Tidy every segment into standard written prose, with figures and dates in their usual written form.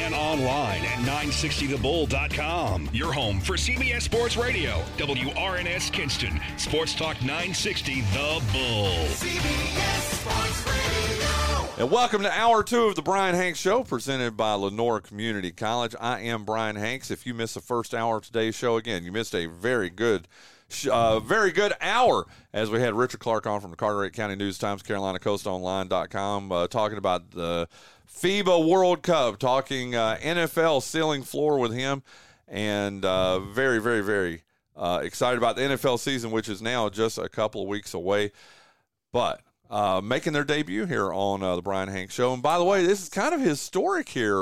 and online at 960thebull.com. Your home for CBS Sports Radio, WRNS Kinston, Sports Talk 960 The Bull. CBS Sports Radio. And welcome to Hour 2 of the Brian Hanks Show, presented by Lenoir Community College. I am Brian Hanks. If you missed the first hour of today's show, again, you missed a very good hour as we had Richard Clark on from the Carteret County News Times, CarolinaCoastOnline.com, talking about the FIBA World Cup, talking NFL ceiling floor with him, and very, very, very excited about the NFL season, which is now just a couple of weeks away, but making their debut here on the Brian Hanks Show. And by the way, this is kind of historic here.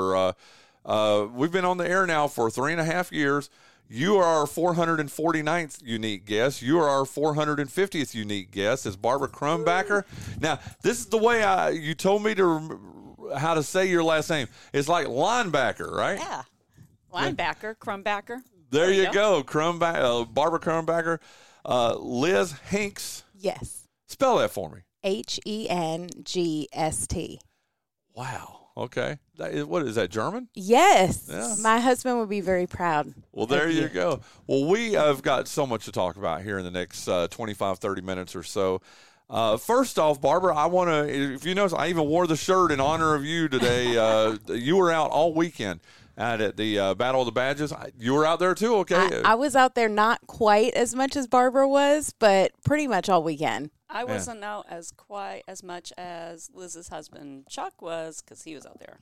We've been on the air now for 3.5 years. You are our 449th unique guest. You are our 450th unique guest. It's Barbara Crumbacker. Now, this is the way you told me how to say your last name. It's like linebacker, right? Yeah. Linebacker, Crumbacker. There you go. Barbara Crumbacker. Liz Hengst. Yes. Spell that for me. Hengst. Wow. Okay. What is that, German? Yes. Yeah. My husband would be very proud. Well, there you go. Well, we have got so much to talk about here in the next 25, 30 minutes or so. First off, Barbara, I want to, if you notice, I even wore the shirt in honor of you today. You were out all weekend at the Battle of the Badges. You were out there too, okay? I was out there not quite as much as Barbara was, but pretty much all weekend. I wasn't out as quite as much as Liz's husband Chuck was, because he was out there.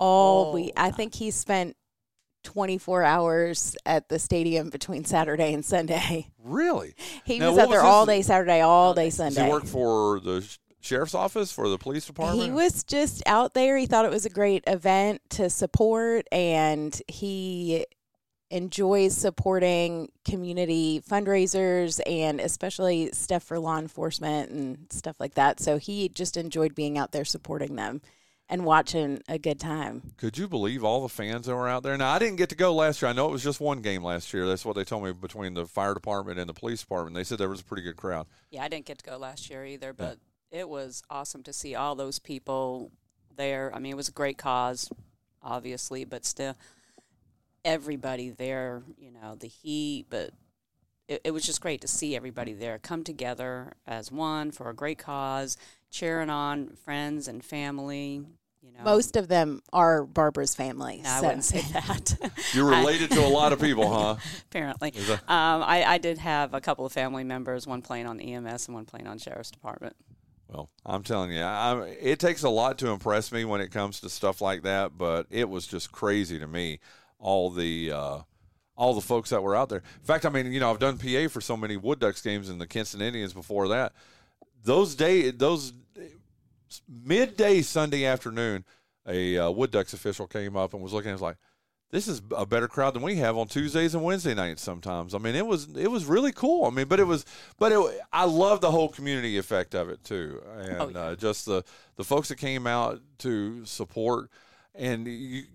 I think he spent 24 hours at the stadium between Saturday and Sunday. Really? He was out there all day Saturday, all day Sunday. Did he work for the sheriff's office, for the police department? He was just out there. He thought it was a great event to support, and he enjoys supporting community fundraisers and especially stuff for law enforcement and stuff like that. So he just enjoyed being out there supporting them and watching a good time. Could you believe all the fans that were out there? Now, I didn't get to go last year. I know it was just one game last year. That's what they told me between the fire department and the police department. They said there was a pretty good crowd. Yeah, I didn't get to go last year either, but it was awesome to see all those people there. I mean, it was a great cause, obviously, but still – everybody there, the heat, but it was just great to see everybody there come together as one for a great cause, cheering on friends and family. Most of them are Barbara's family. No, I wouldn't say that. You're related to a lot of people, huh? Apparently. I did have a couple of family members, one playing on the EMS and one playing on Sheriff's Department. Well, I'm telling you, it takes a lot to impress me when it comes to stuff like that, but it was just crazy to me. All the folks that were out there. In fact, I mean, I've done PA for so many Wood Ducks games and the Kinston Indians before that. Those midday Sunday afternoon, a Wood Ducks official came up and was looking at us like, this is a better crowd than we have on Tuesdays and Wednesday nights sometimes. I mean, it was really cool. I mean, but I love the whole community effect of it too. And just the folks that came out to support. And you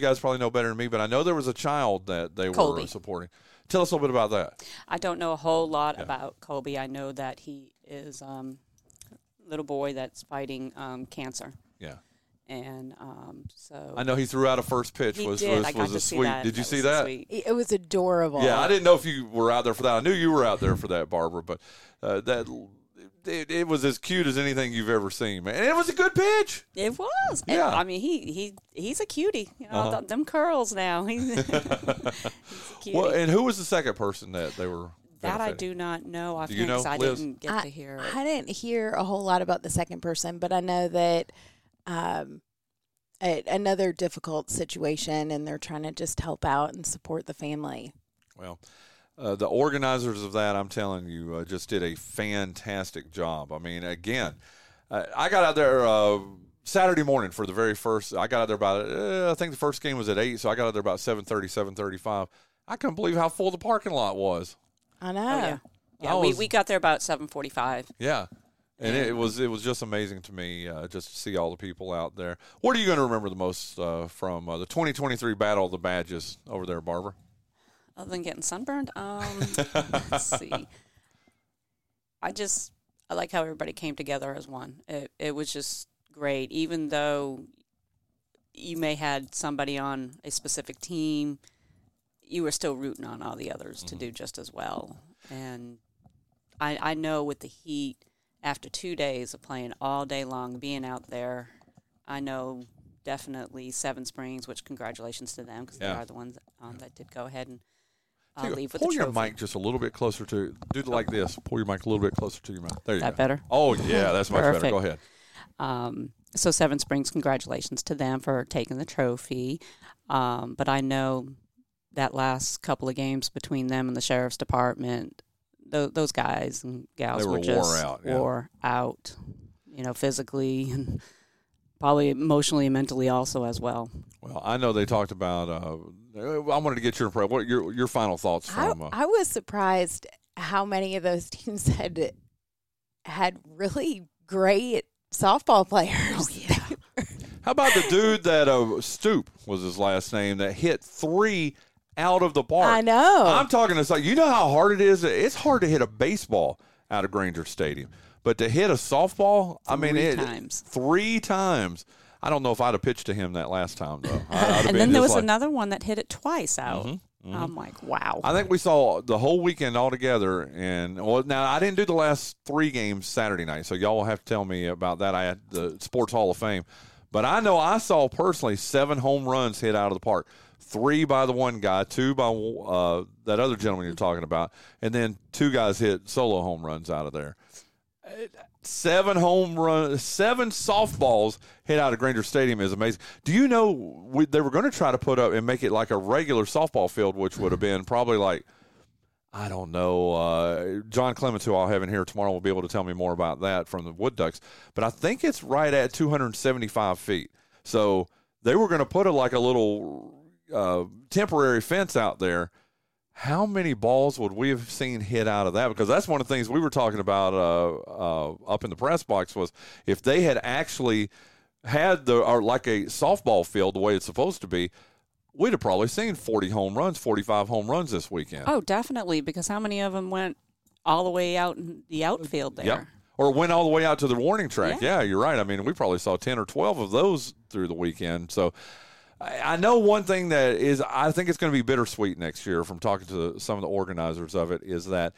guys probably know better than me, but I know there was a child that they were supporting. Tell us a little bit about that. I don't know a whole lot about Colby. I know that he is a little boy that's fighting cancer. Yeah. And so I know he threw out a first pitch. Was a sweet. Did you see that? It was adorable. Yeah, I didn't know if you were out there for that. I knew you were out there for that, Barbara, but that. It was as cute as anything you've ever seen, man. And it was a good pitch. It was. Yeah. I mean, he's a cutie. Them curls now. He's a cutie. Well, and who was the second person that they were benefiting? That I do not know. I didn't get to hear it. I didn't hear a whole lot about the second person, but I know that another difficult situation, and they're trying to just help out and support the family. Well, the organizers of that, I'm telling you, just did a fantastic job. I mean, again, I got out there Saturday morning for the very first. I got out there about, I think the first game was at 8, so I got out there about 7:30, 7:35. I couldn't believe how full the parking lot was. I know. Oh, yeah, we got there about 7:45. Yeah, and it was just amazing to me just to see all the people out there. What are you going to remember the most from the 2023 Battle of the Badges over there, Barbara? Other than getting sunburned, let's see. I like how everybody came together as one. It was just great, even though you may had somebody on a specific team, you were still rooting on all the others to do just as well. And I know with the heat, after 2 days of playing all day long, being out there, I know definitely Seven Springs, which congratulations to them because they are the ones that did go ahead and leave with the trophy. Pull your mic just a little bit closer to – do it like this. Pull your mic a little bit closer to your mouth. There you go. Is that better? Oh, yeah, that's much better. Go ahead. So Seven Springs, congratulations to them for taking the trophy. But I know that last couple of games between them and the Sheriff's Department, those guys and gals were just wore out, you know, physically and probably emotionally and mentally also as well. Well, I know they talked about I wanted to get your final thoughts from I was surprised how many of those teams had really great softball players. Oh, yeah. How about the dude that Stoop was his last name that hit three out of the park? I know. I'm talking to you know how hard it is. It's hard to hit a baseball out of Granger Stadium, but to hit a softball, three times. I don't know if I'd have pitched to him that last time though. And then there was another one that hit it twice out. I'm like, wow. I think we saw the whole weekend all together. And now I didn't do the last three games Saturday night, so y'all will have to tell me about that. I had the Sports Hall of Fame. But I know I saw personally 7 home runs hit out of the park. 3 by the one guy, 2 by that other gentleman you're talking about, and then 2 guys hit solo home runs out of there. 7 softballs hit out of Granger Stadium is amazing. Do you know they were going to try to put up and make it like a regular softball field, which would have been probably like, I don't know, John Clements, who I'll have in here tomorrow, will be able to tell me more about that from the Wood Ducks. But I think it's right at 275 feet. So they were going to put like a little temporary fence out there. How many balls would we have seen hit out of that? Because that's one of the things we were talking about up in the press box was if they had actually had like a softball field the way it's supposed to be, we'd have probably seen 40 home runs, 45 home runs this weekend. Oh, definitely, because how many of them went all the way out in the outfield there? Yep. Or went all the way out to the warning track. Yeah, you're right. I mean, we probably saw 10 or 12 of those through the weekend, so – I know one thing that is, I think it's going to be bittersweet next year from talking to some of the organizers of it, is that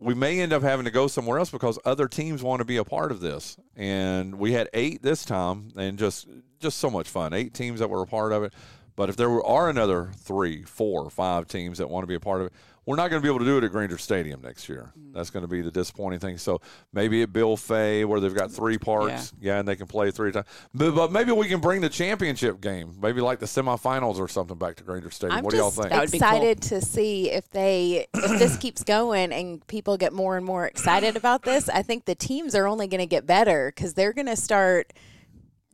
we may end up having to go somewhere else because other teams want to be a part of this. And we had 8 this time and just so much fun, 8 teams that were a part of it. But if there are another 3, 4, 5 teams that want to be a part of it, we're not going to be able to do it at Granger Stadium next year. That's going to be the disappointing thing. So maybe at Bill Fay, where they've got 3 parks, and they can play 3 times. But maybe we can bring the championship game, maybe like the semifinals or something, back to Granger Stadium. What do y'all think? I'm excited to see if this keeps going and people get more and more excited about this. I think the teams are only going to get better because they're going to start –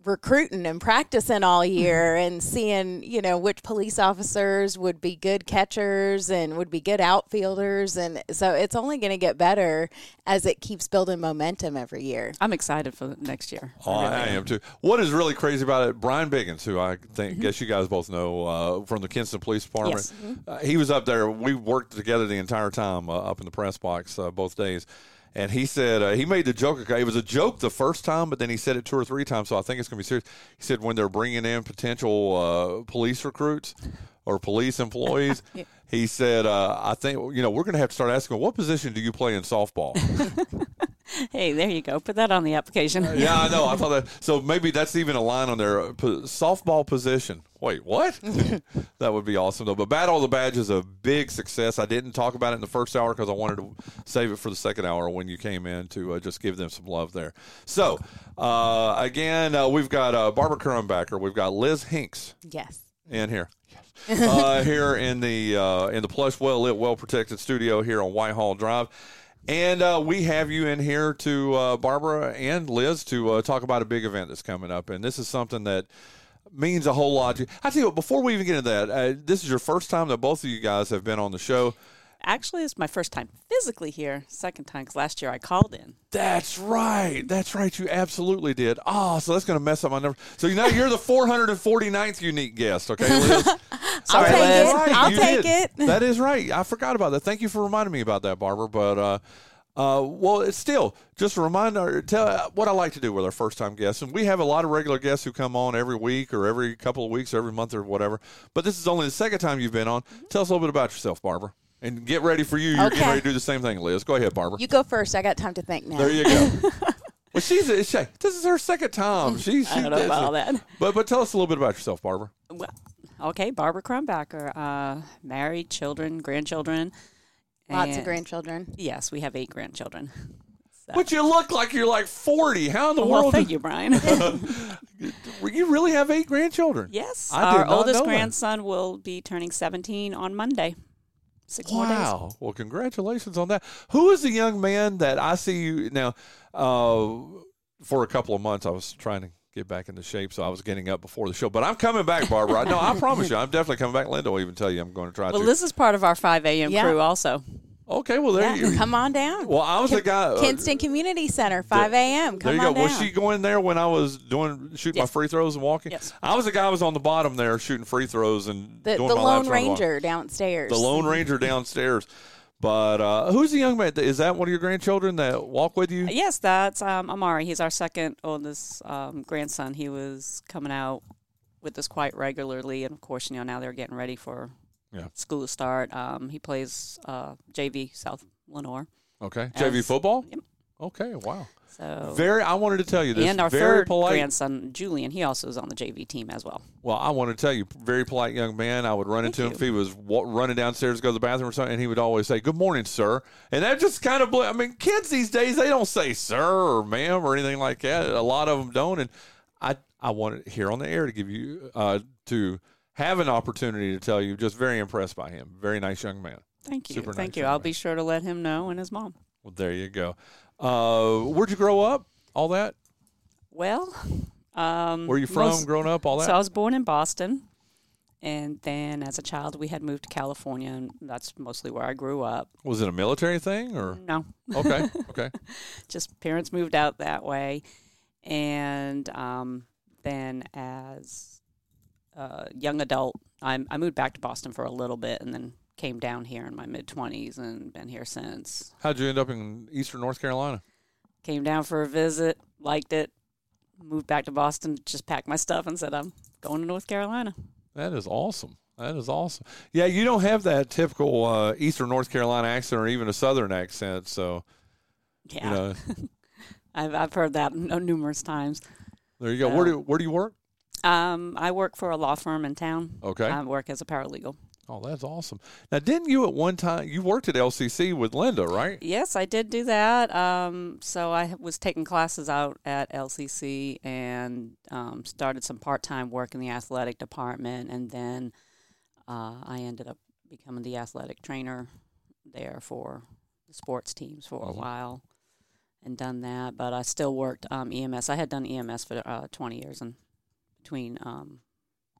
recruiting and practicing all year and seeing, you know, which police officers would be good catchers and would be good outfielders. And so it's only going to get better as it keeps building momentum every year. I'm excited for next year. Oh, really. I am too. What is really crazy about it, Brian Biggins, who I think guess you guys both know from the Kinston Police Department. Yes. He was up there. We worked together the entire time up in the press box both days. And he said he made the joke. It was a joke the first time, but then he said it 2 or 3 times, so I think it's going to be serious. He said when they're bringing in potential police recruits or police employees, he said, I think, you know, we're going to have to start asking, what position do you play in softball? Hey, there you go. Put that on the application. Yeah, I know. I thought that. So maybe that's even a line on there. Softball position. Wait, what? That would be awesome, though. But Battle of the Badges is a big success. I didn't talk about it in the first hour because I wanted to save it for the second hour when you came in to just give them some love there. So, again, we've got Barbara Crumbacker. We've got Liz Hengst. Yes. In here. Yes. Here in the plush, well-lit, well-protected studio here on Whitehall Drive. And we have you in here to Barbara and Liz to talk about a big event that's coming up. And this is something that means a whole lot to you. I tell you what, before we even get into that, this is your first time that both of you guys have been on the show. Actually, it's my first time physically here. Second time, because last year I called in. That's right. That's right. You absolutely did. Oh, so that's going to mess up my number. So now you're the 449th unique guest, okay, Liz? Sorry, I'll take it. That is right. I forgot about that. Thank you for reminding me about that, Barbara. But Well, still, just a reminder, tell what I like to do with our first-time guests. And we have a lot of regular guests who come on every week or every couple of weeks, every month or whatever. But this is only the second time you've been on. Mm-hmm. Tell us a little bit about yourself, Barbara. And get ready for you. You're okay. Getting ready to do the same thing, Liz. Go ahead, Barbara. You go first. I got time to think now. There you go. Well, this is her second time. I don't know about all that. But tell us a little bit about yourself, Barbara. Well, okay, Barbara Crumbacker, married, children, grandchildren. Lots of grandchildren. Yes, we have 8 grandchildren. So. But you look like you're like 40. How in the world? Well, thank you, Brian. You really have 8 grandchildren? Yes. Our oldest grandson will be turning 17 on Monday. 6 more days. Wow. Well, congratulations on that. Who is the young man that I see you now? For a couple of months, I was trying to get back into shape, so I was getting up before the show. But I'm coming back, Barbara. No, I promise you, I'm definitely coming back. Linda will even tell you I'm going to try to. Well, this is part of our 5 a.m. crew also. Okay, well, there you go. Come on down. Well, I was the guy. Kinston Community Center, 5 a.m. Come on down. There you go. Was she going there when I was shooting my free throws and walking? Yes. I was the guy who was on the bottom there shooting free throws and doing my laps. The Lone Ranger downstairs. But who's the young man? Is that one of your grandchildren that walk with you? Yes, that's Amari. He's our second oldest grandson. He was coming out with us quite regularly. And, of course, now they're getting ready for school to start. He plays JV South Lenoir. Okay. JV football? Yep. Okay, wow. So I wanted to tell you this. And our third grandson, Julian, he also is on the JV team as well. Well, I want to tell you, very polite young man. I would run into him if he was running downstairs to go to the bathroom or something, and he would always say, "Good morning, sir." And that just kind of blew. I mean, kids these days, they don't say sir or ma'am or anything like that. A lot of them don't. And I wanted here on the air to give you, to have an opportunity to tell you, just very impressed by him. Very nice young man. Thank you. Super nice. Thank you. I'll be sure to let him know and his mom. Well, there you go. Where'd you grow up? All that? Well, where you from? Growing up? All that? So I was born in Boston, and then as a child we had moved to California, and that's mostly where I grew up. Was it a military thing or no? Okay. Just parents moved out that way, and then as a young adult, I moved back to Boston for a little bit, and then came down here in my mid-20s and been here since. How'd you end up in Eastern North Carolina? Came down for a visit, liked it, moved back to Boston, just packed my stuff and said, I'm going to North Carolina. That is awesome. Yeah, you don't have that typical Eastern North Carolina accent or even a Southern accent, so. Yeah. I've heard that numerous times. There you go. Where do you work? I work for a law firm in town. Okay. I work as a paralegal. Oh, that's awesome. Now, didn't you at one time, you worked at LCC with Linda, right? Yes, I did do that. So I was taking classes out at LCC and started some part-time work in the athletic department. And then I ended up becoming the athletic trainer there for the sports teams for a while and done that. But I still worked EMS. I had done EMS for 20 years in between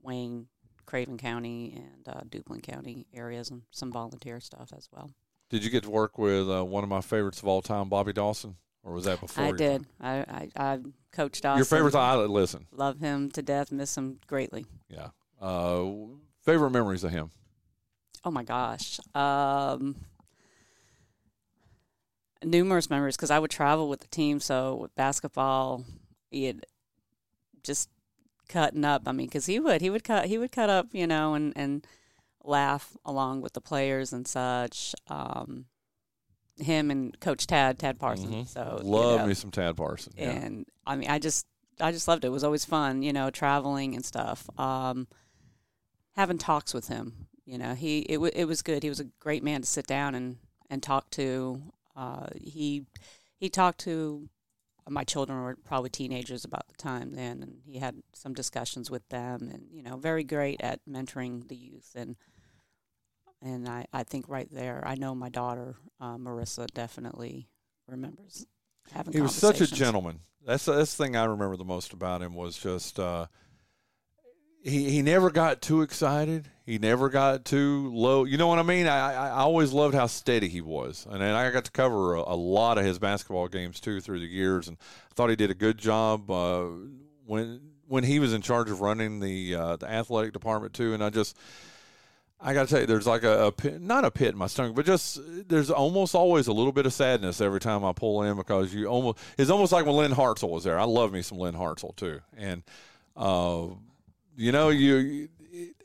Wayne, Craven County and Duplin County areas and some volunteer stuff as well. Did you get to work with one of my favorites of all time, Bobby Dawson, or was that before? I did. I coached Dawson. Your favorite? Listen. Love him to death. Miss him greatly. Yeah. Favorite memories of him? Oh, my gosh. Numerous memories because I would travel with the team. So with basketball, it just – cutting up, I mean, because he would cut up, and laugh along with the players and such. Him and Coach Tad Parsons. Mm-hmm. So love me some Tad Parsons. Yeah. And I mean, I just loved it. It was always fun, traveling and stuff. Having talks with him, it was good. He was a great man to sit down and talk to. He talked to. My children were probably teenagers about the time then, and he had some discussions with them, and very great at mentoring the youth, and I think right there, I know my daughter Marissa definitely remembers having. He was such a gentleman. That's the thing I remember the most about him was just he never got too excited, he never got too low. You know what I mean? I always loved how steady he was, and I got to cover a lot of his basketball games too through the years, and I thought he did a good job when he was in charge of running the athletic department too. And I just I got to tell you, there's like a pit, not a pit in my stomach, but just there's almost always a little bit of sadness every time I pull in, because you almost, it's almost like when Lynn Hartzell was there. I love me some Lynn Hartzell too. And, you know,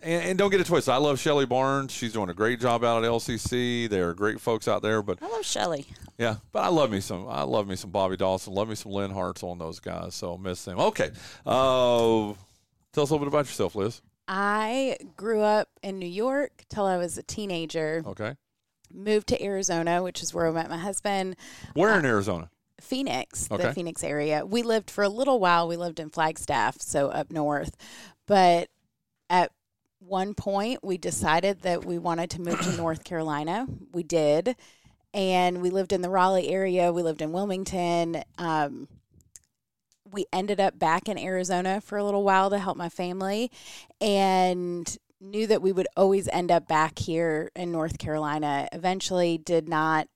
and don't get it twisted. I love Shelly Barnes. She's doing a great job out at LCC. They are great folks out there. But I love Shelly. Yeah, but I love me some Bobby Dawson. Love me some Lynn Hartzell and those guys. So miss them. Okay. Tell us a little bit about yourself, Liz. I grew up in New York till I was a teenager. Okay. Moved to Arizona, which is where I met my husband. Where in Arizona? Phoenix, okay. The Phoenix area. We lived for a little while. We lived in Flagstaff, so up north. But at one point, we decided that we wanted to move to North Carolina. We did. And we lived in the Raleigh area. We lived in Wilmington. We ended up back in Arizona for a little while to help my family, and knew that we would always end up back here in North Carolina. Eventually did not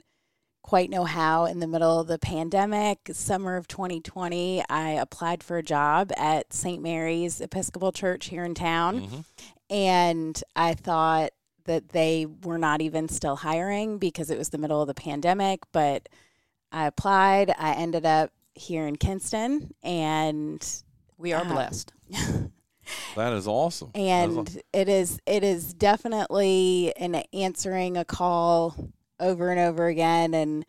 quite know how. In the middle of the pandemic, summer of 2020, I applied for a job at St. Mary's Episcopal Church here in town. Mm-hmm. And I thought that they were not even still hiring because it was the middle of the pandemic, but I applied. I ended up here in Kinston, and we are blessed. That is awesome. And it is definitely an answering a call over and over again, and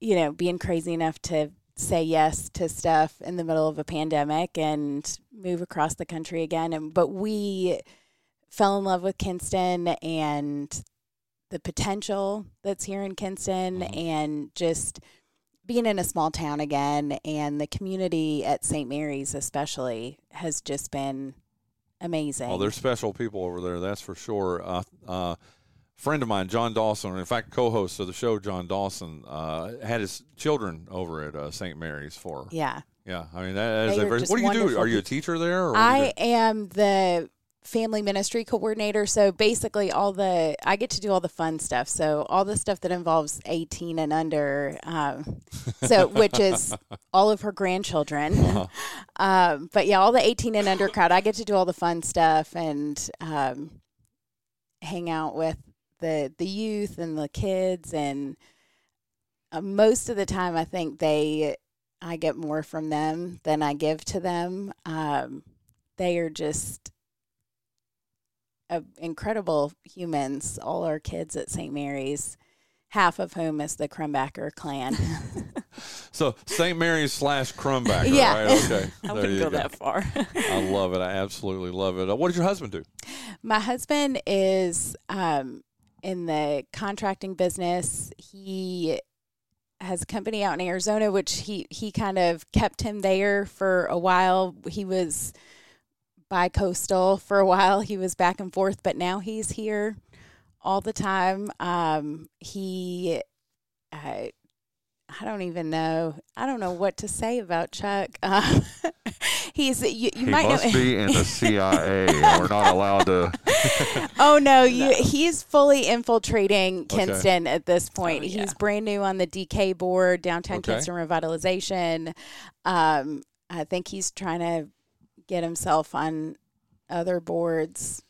you know, being crazy enough to say yes to stuff in the middle of a pandemic and move across the country again. And but we fell in love with Kinston and the potential that's here in Kinston, mm-hmm. and just being in a small town again, and the community at St. Mary's especially has just been amazing. Oh, there's special people over there, that's for sure. Friend of mine, John Dawson, in fact, co-host of the show, John Dawson, had his children over at St. Mary's for. Yeah. Yeah. I mean, that is a very, what do you do? Are you a teacher there? Or I am the family ministry coordinator. So basically I get to do all the fun stuff. So all the stuff that involves 18 and under, which is all of her grandchildren. Uh-huh. But yeah, all the 18 and under crowd, I get to do all the fun stuff and hang out with the youth and the kids, and most of the time I think I get more from them than I give to them. They are just incredible humans, all our kids at St. Mary's, half of whom is the Crumbacker clan. So St. Mary's / Crumbacker, yeah. Right? Okay. I wouldn't go that far. I love it. I absolutely love it. What does your husband do? My husband is in the contracting business. He has a company out in Arizona, which he kind of kept him there for a while. He was bi-coastal for a while. He was back and forth, but now he's here all the time. I don't even know. I don't know what to say about Chuck. He might must know. Be in the CIA. We're not allowed to. Oh no, he's fully infiltrating Kinston, okay. At this point. Oh, yeah. He's brand new on the DK board, Downtown okay. Kinston Revitalization. I think he's trying to get himself on other boards.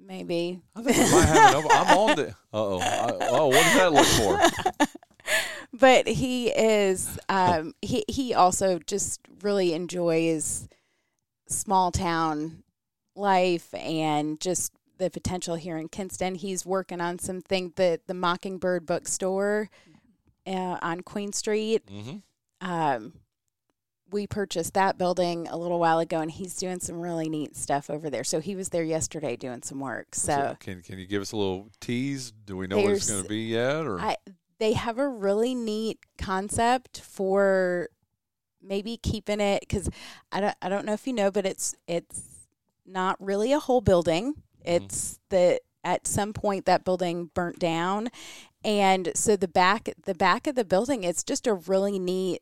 Maybe. I think we might have it. I'm on the. Uh-oh. Oh, what does that look for? But he is, he also just really enjoys small town life and just the potential here in Kinston. He's working on something, the Mockingbird bookstore on Queen Street. Mm-hmm. We purchased that building a little while ago, and he's doing some really neat stuff over there. So he was there yesterday doing some work. So can you give us a little tease? Do we know what it's going to be yet? Or they have a really neat concept for maybe keeping it, because I don't know if you know, but it's not really a whole building. It's mm-hmm. At some point that building burnt down, and so the back of the building, it's just a really neat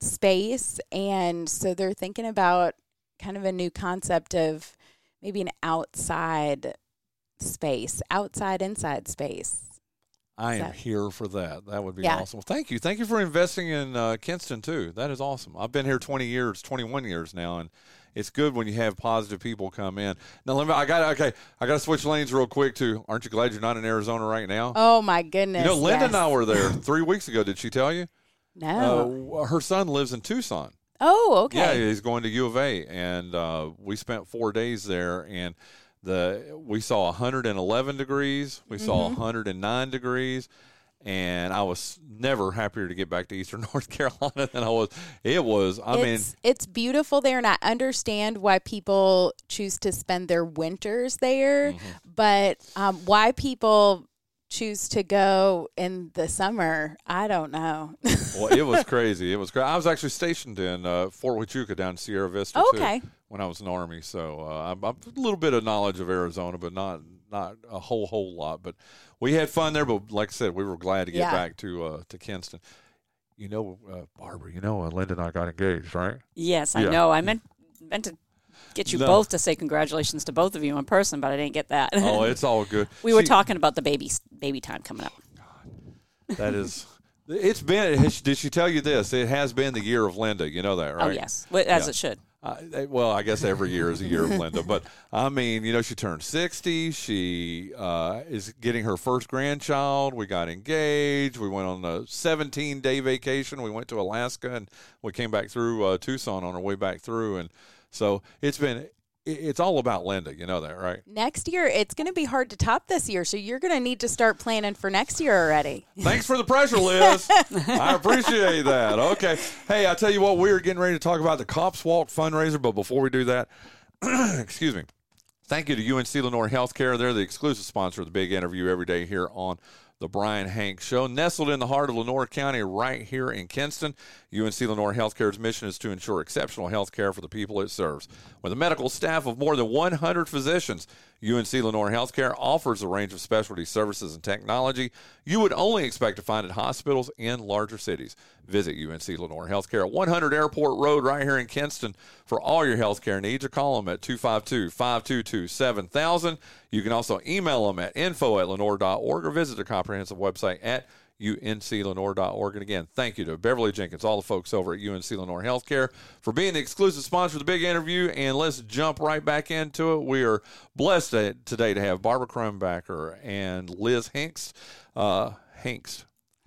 space, and so they're thinking about kind of a new concept of maybe an outside, inside space. I am here for that. That would be awesome. Thank you. Thank you for investing in Kinston, too. That is awesome. I've been here 21 years now, and it's good when you have positive people come in. Now, I got to switch lanes real quick too. Aren't you glad you're not in Arizona right now? Oh my goodness! You know, Linda and I were there 3 weeks ago. Did she tell you? No. Her son lives in Tucson. Oh, okay. Yeah, he's going to U of A, and we spent 4 days there, and we saw 111 degrees, we saw 109 degrees, and I was never happier to get back to Eastern North Carolina than I was. It's beautiful there, and I understand why people choose to spend their winters there, but why people choose to go in the summer, I don't know. Well, it was crazy. I was actually stationed in Fort Huachuca down in Sierra Vista too, when I was in the Army. So I'm a little bit of knowledge of Arizona, but not a whole lot. But we had fun there. But like I said, we were glad to get back to Kinston. You know, Barbara, Linda and I got engaged, right? Yes, I know. I meant to get you both to say congratulations to both of you in person, but I didn't get that. Oh, it's all good. We were talking about the baby time coming up. God, that is, it's been, did she tell you this? It has been the year of Linda. You know that, right? Oh, yes, as it should. Well, I guess every year is a year of Linda, but I mean, she turned 60. She is getting her first grandchild. We got engaged. We went on a 17-day vacation. We went to Alaska, and we came back through Tucson on our way back through, and so it's all about Linda. You know that, right? Next year, it's going to be hard to top this year, so you're going to need to start planning for next year already. Thanks for the pressure, Liz. I appreciate that. Okay. Hey, I tell you what, we're getting ready to talk about the Cops Walk fundraiser, but before we do that, excuse me, thank you to UNC Lenoir Healthcare. They're the exclusive sponsor of the Big Interview every day here on The Brian Hanks Show, nestled in the heart of Lenoir County right here in Kinston. UNC Lenoir Healthcare's mission is to ensure exceptional health care for the people it serves. With a medical staff of more than 100 physicians, UNC Lenoir Healthcare offers a range of specialty services and technology you would only expect to find at hospitals in larger cities. Visit UNC Lenoir Healthcare at 100 Airport Road right here in Kinston for all your healthcare needs, or call them at 252-522-7000. You can also email them at info@lenoir.org or visit their comprehensive website at unclenoir.org. And again, thank you to Beverly Jenkins, all the folks over at UNC Lenoir Healthcare for being the exclusive sponsor of The Big Interview. And let's jump right back into it. We are blessed today to have Barbara Crumbacker and Liz Hengst. I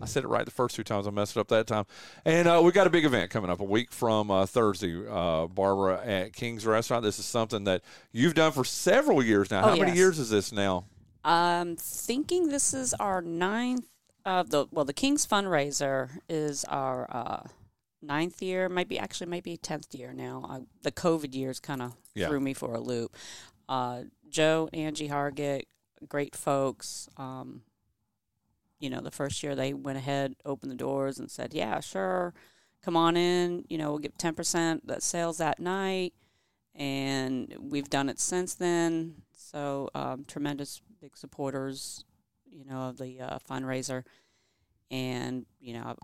said it right the first two times. I messed it up that time. And we got a big event coming up a week from Thursday, Barbara, at King's Restaurant. This is something that you've done for several years now. How many years is this now? I'm thinking this is our ninth. The King's fundraiser is our ninth year, might be 10th year now. The COVID years kind of threw me for a loop. Joe, Angie Hargett, great folks. The first year they went ahead, opened the doors, and said, "Yeah, sure, come on in. We'll give 10% that sales that night," and we've done it since then. So tremendous big supporters. Of the fundraiser, and,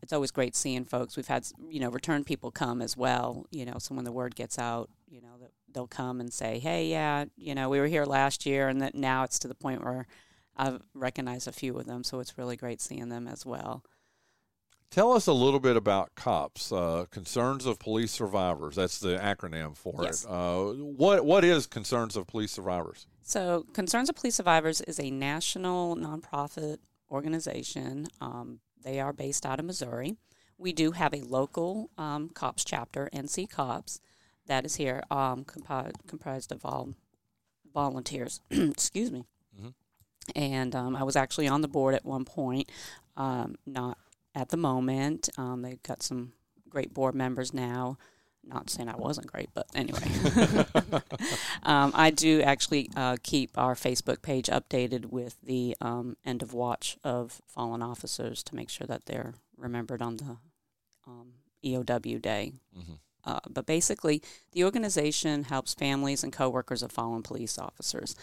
it's always great seeing folks. We've had, return people come as well, so when the word gets out, that they'll come and say, "Hey, yeah, we were here last year," and that now it's to the point where I've recognized a few of them, so it's really great seeing them as well. Tell us a little bit about COPS, Concerns of Police Survivors. That's the acronym for it. What is Concerns of Police Survivors? So Concerns of Police Survivors is a national nonprofit organization. They are based out of Missouri. We do have a local COPS chapter, NC COPS, that is here, comprised of all volunteers. Excuse me. Mm-hmm. And I was actually on the board at one point, not at the moment. They've got some great board members now. Not saying I wasn't great, but anyway. I do actually keep our Facebook page updated with the end of watch of fallen officers to make sure that they're remembered on the EOW day. Mm-hmm. But basically, the organization helps families and coworkers of fallen police officers.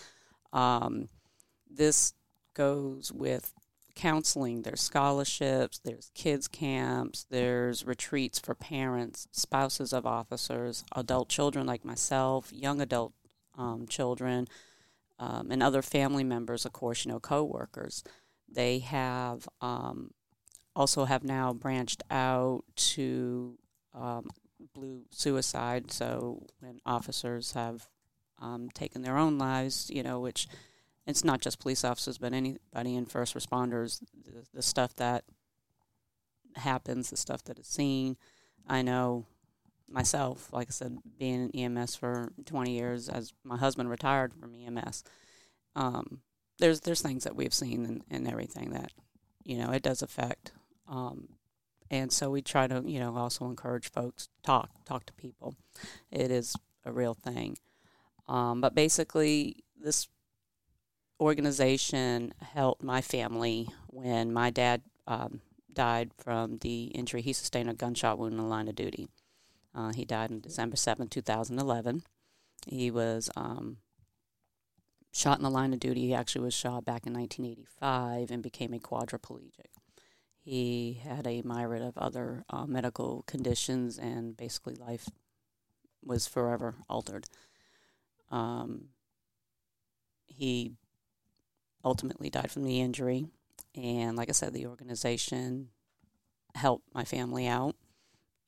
This goes with counseling. There's scholarships, there's kids camps, there's retreats for parents, spouses of officers, adult children like myself, young adult children, and other family members, of course, co-workers. They have also have now branched out to blue suicide. So when officers have taken their own lives, you know, which it's not just police officers, but anybody in first responders, the stuff that happens, the stuff that is seen. I know myself, like I said, being in EMS for 20 years, as my husband retired from EMS, there's things that we've seen and everything that, you know, it does affect. And so we try to, you know, also encourage folks, talk to people. It is a real thing. But basically, this organization helped my family when my dad died from the injury. He sustained a gunshot wound in the line of duty. He died on December 7, 2011. He was shot in the line of duty. He actually was shot back in 1985 and became a quadriplegic. He had a myriad of other medical conditions, and basically life was forever altered. He ultimately died from the injury. And like I said, the organization helped my family out.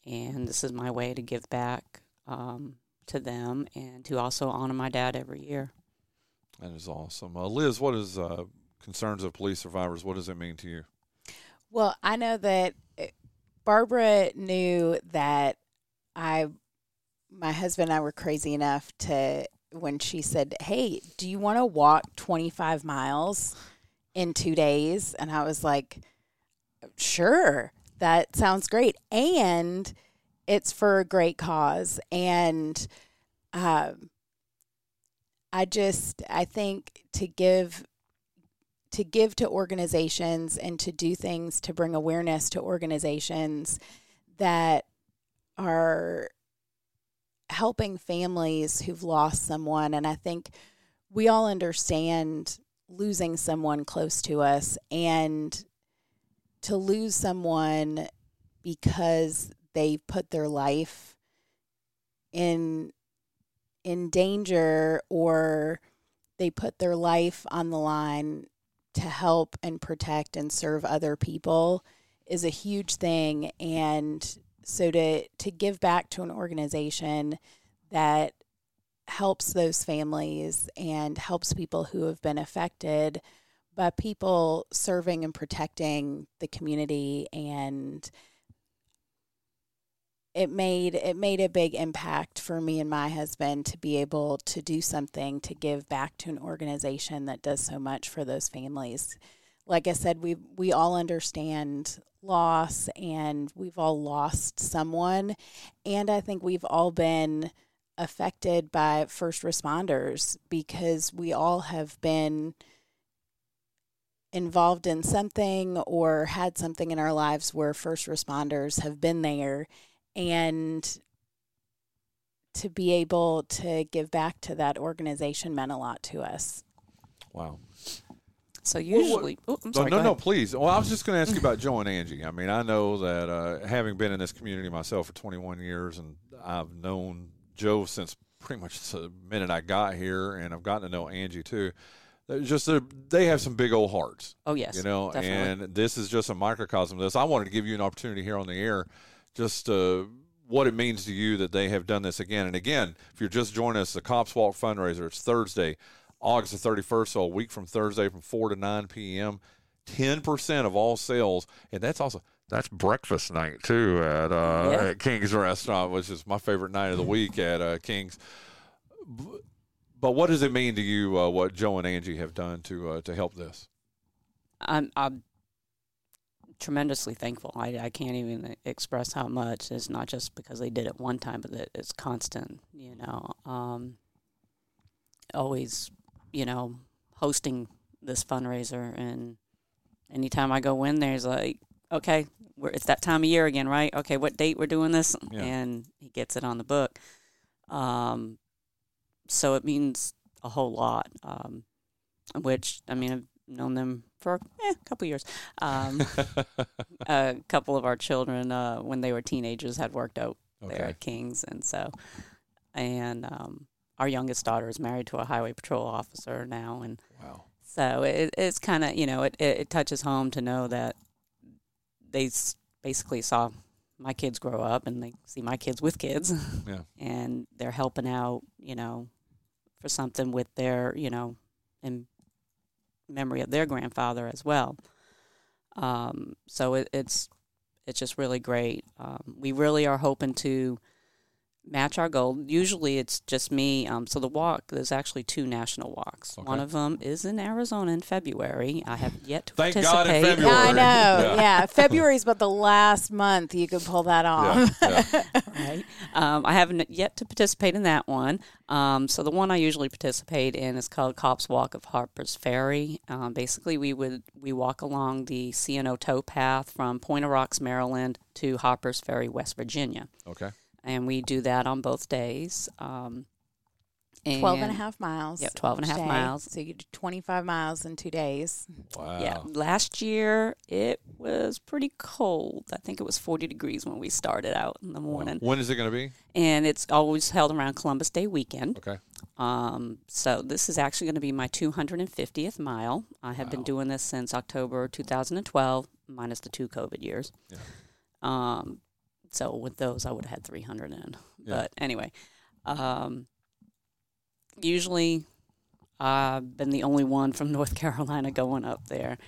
And this is my way to give back to them and to also honor my dad every year. That is awesome. Liz, what is Concerns of Police Survivors? What does it mean to you? Well, I know that Barbara knew that my husband and I were crazy enough to, when she said, hey, do you want to walk 25 miles in 2 days? And I was like, sure. That sounds great. And it's for a great cause. And I think to give to organizations and to do things to bring awareness to organizations that are helping families who've lost someone. And I think we all understand losing someone close to us, and to lose someone because they put their life in danger, or they put their life on the line to help and protect and serve other people, is a huge thing. And so to give back to an organization that helps those families and helps people who have been affected by people serving and protecting the community, and it made a big impact for me and my husband to be able to do something to give back to an organization that does so much for those families. Like I said, we all understand loss, and we've all lost someone, and I think we've all been affected by first responders because we all have been involved in something or had something in our lives where first responders have been there, and to be able to give back to that organization meant a lot to us. Wow. So usually, please. Well, I was just going to ask you about Joe and Angie. I mean, I know that having been in this community myself for 21 years, and I've known Joe since pretty much the minute I got here, and I've gotten to know Angie too. Just they have some big old hearts. Oh, yes. You know, definitely. And this is just a microcosm of this. I wanted to give you an opportunity here on the air, just what it means to you that they have done this again. And again, if you're just joining us, the Cops Walk fundraiser, it's Thursday, August the 31st, so a week from Thursday from 4 to 9 p.m., 10% of all sales. And that's breakfast night, too, at King's Restaurant, which is my favorite night of the week at King's. But what does it mean to you, what Joe and Angie have done to help this? I'm tremendously thankful. I can't even express how much. It's not just because they did it one time, but it's constant, you know. Always, you know, hosting this fundraiser. And anytime I go in there, it's like, okay, it's that time of year again, right? Okay, what date we're doing this? Yeah. And he gets it on the book. So it means a whole lot, which, I mean, I've known them for a couple of years. A couple of our children, when they were teenagers, had worked out there at King's. And so, our youngest daughter is married to a highway patrol officer now. And wow. So it's kind of, you know, it touches home to know that they basically saw my kids grow up and they see my kids with kids. Yeah. And they're helping out, you know, for something with their, you know, in memory of their grandfather as well. So it's just really great. We really are hoping to match our goal. Usually it's just me. So the walk, there's actually two national walks. Okay. One of them is in Arizona in February. I have yet to participate. Thank God in February. I know. Yeah. Yeah. February's about the last month you can pull that off. Yeah. Yeah. Right. I haven't yet to participate in that one. So the one I usually participate in is called Cops Walk of Harper's Ferry. Basically, we walk along the CNO tow path from Point of Rocks, Maryland to Harper's Ferry, West Virginia. Okay. And we do that on both days. 12 and a half miles. Yep, 12 and a half miles. So you do 25 miles in 2 days. Wow. Yeah. Last year, it was pretty cold. I think it was 40 degrees when we started out in the morning. When is it going to be? And it's always held around Columbus Day weekend. Okay. So this is actually going to be my 250th mile. I have been doing this since October 2012, minus the 2 COVID years. Yeah. So with those, I would have had 300 in. Yeah. But anyway, usually I've been the only one from North Carolina going up there.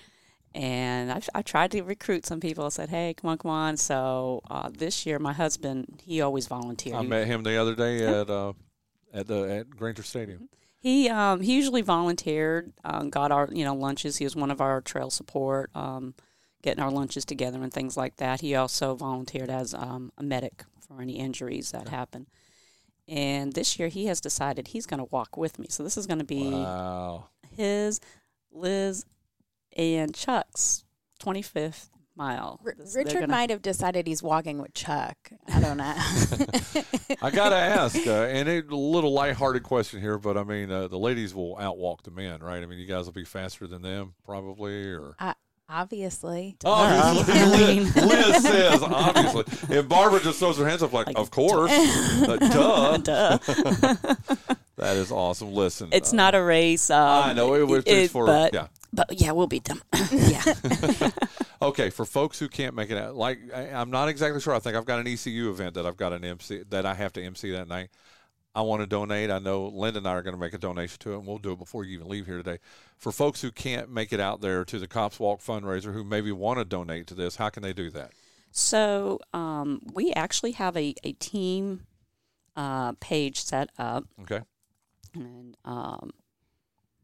And I tried to recruit some people. I said, hey, come on, come on. So this year, my husband, he always volunteered. I met him the other day at Granger Stadium. He usually volunteered, got our lunches. He was one of our trail support getting our lunches together and things like that. He also volunteered as a medic for any injuries that happen. And this year he has decided he's going to walk with me. So this is going to be his, Liz, and Chuck's 25th mile. Richard might have decided he's walking with Chuck. I don't know. I got to ask, and a little lighthearted question here, but I mean, the ladies will outwalk the men, right? I mean, you guys will be faster than them probably, or... Obviously. Oh, Liz says, obviously. And Barbara just throws her hands up like of course. Duh. That is awesome. Listen. It's not a race. I know. It's for, yeah. But, yeah, we'll beat them. Yeah. Okay, for folks who can't make it out, like, I'm not exactly sure. I think I've got an ECU event that I've got an MC that I have to MC that night. I want to donate. I know Linda and I are going to make a donation to it, and we'll do it before you even leave here today. For folks who can't make it out there to the Cops Walk fundraiser who maybe want to donate to this, how can they do that? So we actually have a team page set up. Okay. And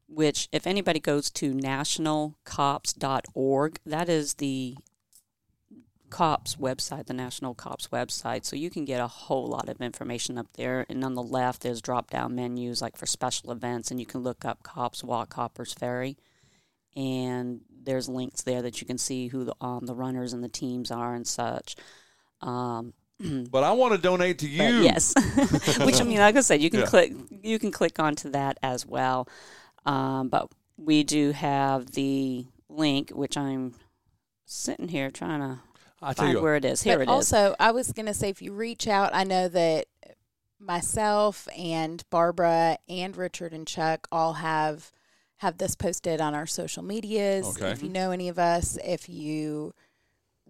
which, if anybody goes to nationalcops.org, that is the Cops website, the National Cops website, so you can get a whole lot of information up there. And on the left, there's drop-down menus like for special events, and you can look up Cops Walk Harper's Ferry, and there's links there that you can see who the runners and the teams are and such. But I want to donate to you. Yes, which I mean, like I said, you can click onto that as well. But we do have the link, which I'm sitting here trying to. I'll tell you where it is. Here it is. Also, I was going to say, if you reach out, I know that myself and Barbara and Richard and Chuck all have this posted on our social medias. Okay. If you know any of us, if you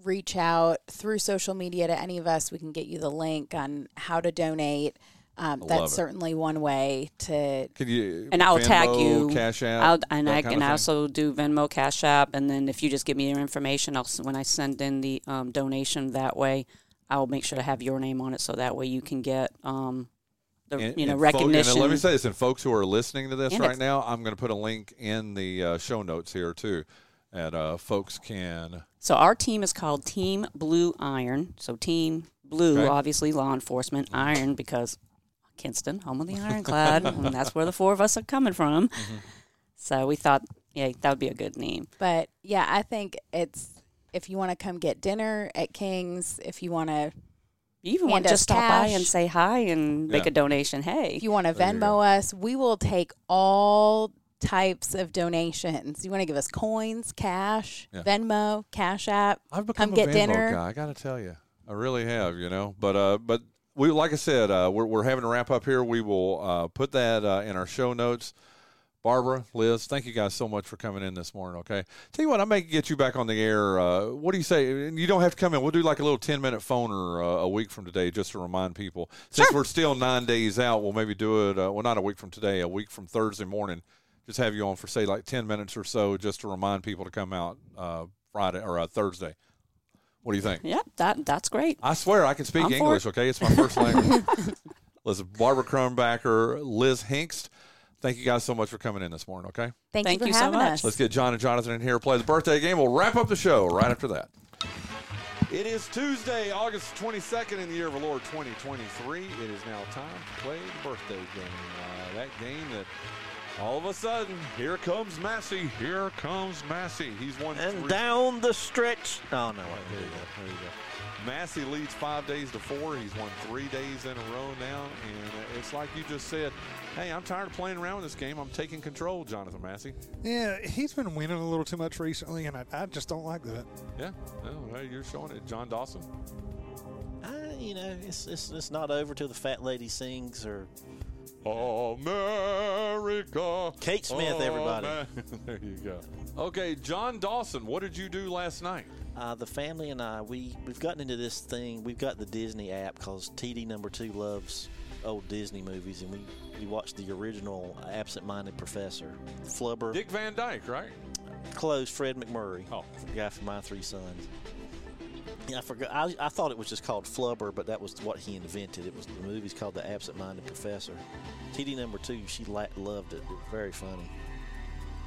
reach out through social media to any of us, we can get you the link on how to donate. That's certainly one way to. Can you, and I'll Venmo, tag you. Cash App. I also do Venmo, Cash App, and then if you just give me your information, when I send in the donation that way, I'll make sure to have your name on it, so that way you can get recognition. And let me say this, and folks who are listening to this right now, I'm going to put a link in the show notes here too, and folks can. So our team is called Team Blue Iron. So Team Blue, obviously law enforcement, Iron because. Kinston, home of the Ironclad, and that's where the four of us are coming from. Mm-hmm. So we thought, that would be a good name. But, I think it's if you want to come get dinner at King's, if you want to even want to just stop by and say hi and make a donation, hey. If you want to Venmo us, we will take all types of donations. You want to give us coins, cash, Venmo, Cash App, I've become come get Venmo dinner. Guy, I got to tell you, I really have, But we, like I said, we're having to wrap up here. We will put that in our show notes. Barbara, Liz, thank you guys so much for coming in this morning, okay? Tell you what, I may get you back on the air. What do you say? You don't have to come in. We'll do like a little 10-minute phoner a week from today just to remind people. Since we're still 9 days out, we'll maybe do it, well, not a week from today, a week from Thursday morning. Just have you on for, say, like 10 minutes or so just to remind people to come out Friday or Thursday. What do you think? Yep, that's great. I swear I can speak English, okay? It's my first language. Listen, Barbara Crumbacker, Liz Hengst. Thank you guys so much for coming in this morning, okay? Thank you so much. Let's get John and Jonathan in here, play the birthday game. We'll wrap up the show right after that. It is Tuesday, August 22nd in the year of the Lord 2023. It is now time to play the birthday game. That game that all of a sudden, here comes Massey. Here comes Massey. He's won and three. Down the stretch. Oh, no. Right, there you go. Massey leads 5 days to four. He's won 3 days in a row now. And it's like you just said, hey, I'm tired of playing around with this game. I'm taking control, Jonathan Massey. Yeah, he's been winning a little too much recently, and I just don't like that. Yeah, no, hey, you're showing it. John Dawson? You know, it's not over till the fat lady sings or America. Kate Smith, everybody. There you go. Okay, John Dawson, what did you do last night? The family and I, we've gotten into this thing. We've got the Disney app because TD number 2 loves old Disney movies, and we watched the original Absent-Minded Professor, Flubber. Dick Van Dyke, right? Close, Fred McMurray. Oh. The guy from My Three Sons. Yeah, I forgot. I thought it was just called Flubber, but that was what he invented. It was the movie's called The Absent-Minded Professor. TD number 2, she loved it. It was very funny.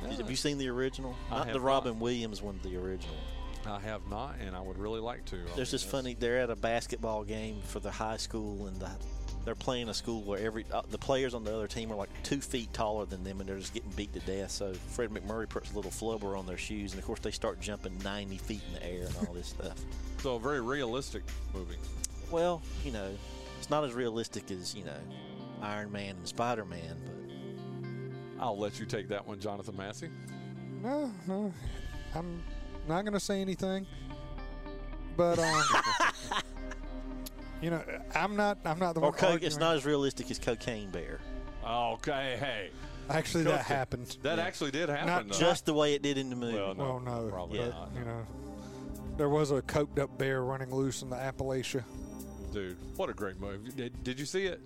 Yeah. Have you seen the original? Not the Robin Williams one, the original. I have not, and I would really like to. There's this funny, they're at a basketball game for the high school, and they're playing a school where the players on the other team are like 2 feet taller than them, and they're just getting beat to death. So Fred McMurray puts a little flubber on their shoes, and, of course, they start jumping 90 feet in the air and all this stuff. So a very realistic movie. Well, you know, it's not as realistic as, you know, Iron Man and Spider-Man, but I'll let you take that one, Jonathan Massey. No, I'm not going to say anything, but you know, I'm not the one. It's not as realistic as Cocaine Bear. Okay, hey. Actually, that happened. That actually did happen. Not just the way it did in the movie. Well, no, probably not. You know. There was a coked-up bear running loose in the Appalachia. Dude, what a great movie. Did you see it?